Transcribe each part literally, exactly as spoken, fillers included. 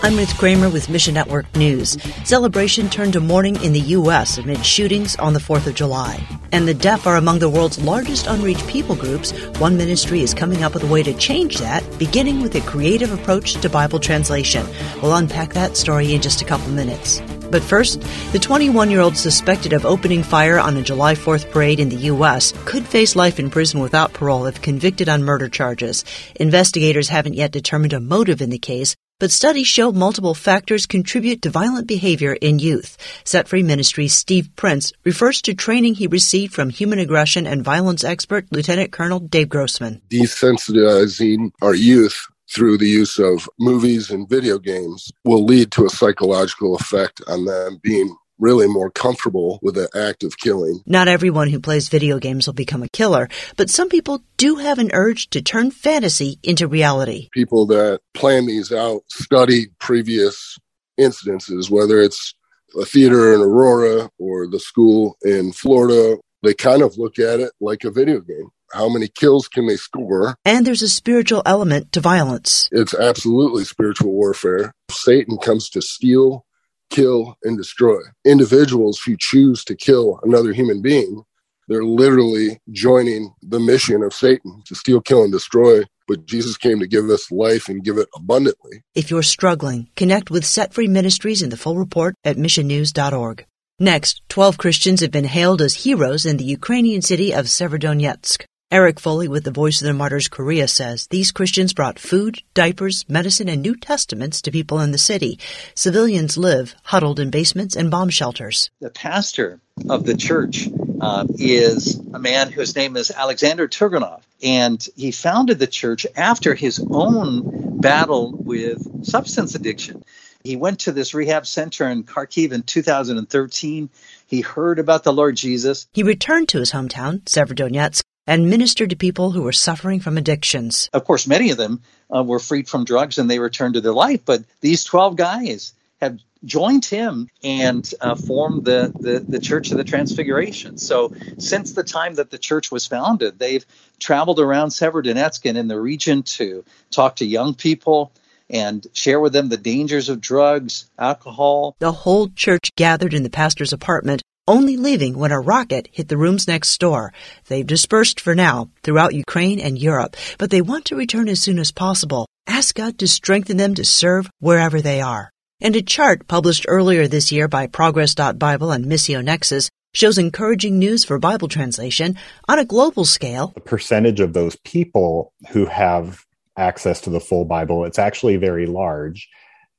I'm Ruth Kramer with Mission Network News. Celebration turned to mourning in the U S amid shootings on the fourth of July. And the deaf are among the world's largest unreached people groups. One Ministry is coming up with a way to change that, beginning with a creative approach to Bible translation. We'll unpack that story in just a couple minutes. But first, the twenty-one-year-old suspected of opening fire on a July fourth parade in the U S could face life in prison without parole if convicted on murder charges. Investigators haven't yet determined a motive in the case, but studies show multiple factors contribute to violent behavior in youth. Set Free Ministries' Steve Prince refers to training he received from human aggression and violence expert Lieutenant Colonel Dave Grossman. Desensitizing our youth through the use of movies and video games will lead to a psychological effect on them being really more comfortable with the act of killing. Not everyone who plays video games will become a killer, but some people do have an urge to turn fantasy into reality. People that plan these out study previous incidences, whether it's a theater in Aurora or the school in Florida. They kind of look at it like a video game. How many kills can they score? And there's a spiritual element to violence. It's absolutely spiritual warfare. Satan comes to steal, kill, and destroy. Individuals who choose to kill another human being, they're literally joining the mission of Satan to steal, kill, and destroy. But Jesus came to give us life and give it abundantly. If you're struggling, connect with Set Free Ministries in the full report at mission news dot org. Next, twelve Christians have been hailed as heroes in the Ukrainian city of Severodonetsk. Eric Foley with the Voice of the Martyrs Korea says these Christians brought food, diapers, medicine, and New Testaments to people in the city. Civilians live huddled in basements and bomb shelters. The pastor of the church uh, is a man whose name is Alexander Turganov, and he founded the church after his own battle with substance addiction. He went to this rehab center in Kharkiv in two thousand thirteen. He heard about the Lord Jesus. He returned to his hometown, Severodonetsk, and ministered to people who were suffering from addictions. Of course, many of them uh, were freed from drugs and they returned to their life, but these twelve guys have joined him and uh, formed the, the, the Church of the Transfiguration. So since the time that the church was founded, they've traveled around Severodonetsk and in the region to talk to young people and share with them the dangers of drugs, alcohol. The whole church gathered in the pastor's apartment, only leaving when a rocket hit the rooms next door. They've dispersed for now throughout Ukraine and Europe, but they want to return as soon as possible. Ask God to strengthen them to serve wherever they are. And a chart published earlier this year by Progress.Bible and Missio Nexus shows encouraging news for Bible translation on a global scale. The percentage of those people who have access to the full Bible, it's actually very large.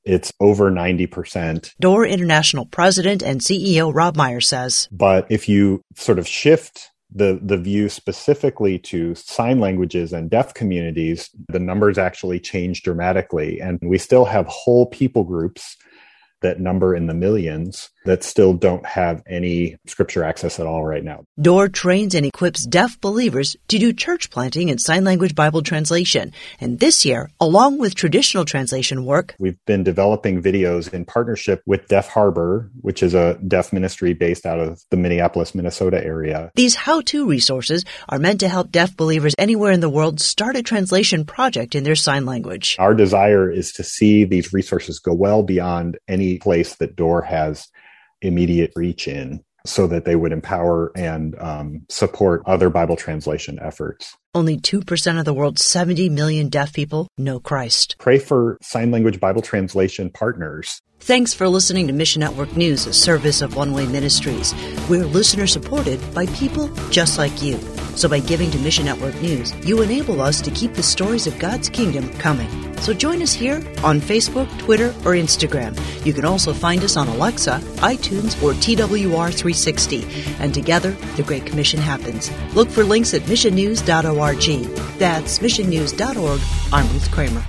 It's over ninety percent. Door International President and C E O Rob Meyer says, but if you sort of shift the, the view specifically to sign languages and deaf communities, the numbers actually change dramatically. And we still have whole people groups that number in the millions that still don't have any scripture access at all right now. Door trains and equips deaf believers to do church planting and sign language Bible translation. And this year, along with traditional translation work, we've been developing videos in partnership with Deaf Harbor, which is a deaf ministry based out of the Minneapolis, Minnesota area. These how-to resources are meant to help deaf believers anywhere in the world start a translation project in their sign language. Our desire is to see these resources go well beyond any place that Door has immediate reach in, so that they would empower and um, support other Bible translation efforts. Only two percent of the world's seventy million deaf people know Christ. Pray for sign language Bible translation partners. Thanks for listening to Mission Network News, a service of One Way Ministries. We're listener-supported by people just like you. So by giving to Mission Network News, you enable us to keep the stories of God's kingdom coming. So join us here on Facebook, Twitter, or Instagram. You can also find us on Alexa, iTunes, or T W R three sixty. And together, the Great Commission happens. Look for links at mission news dot org. That's mission news dot org. I'm Ruth Kramer.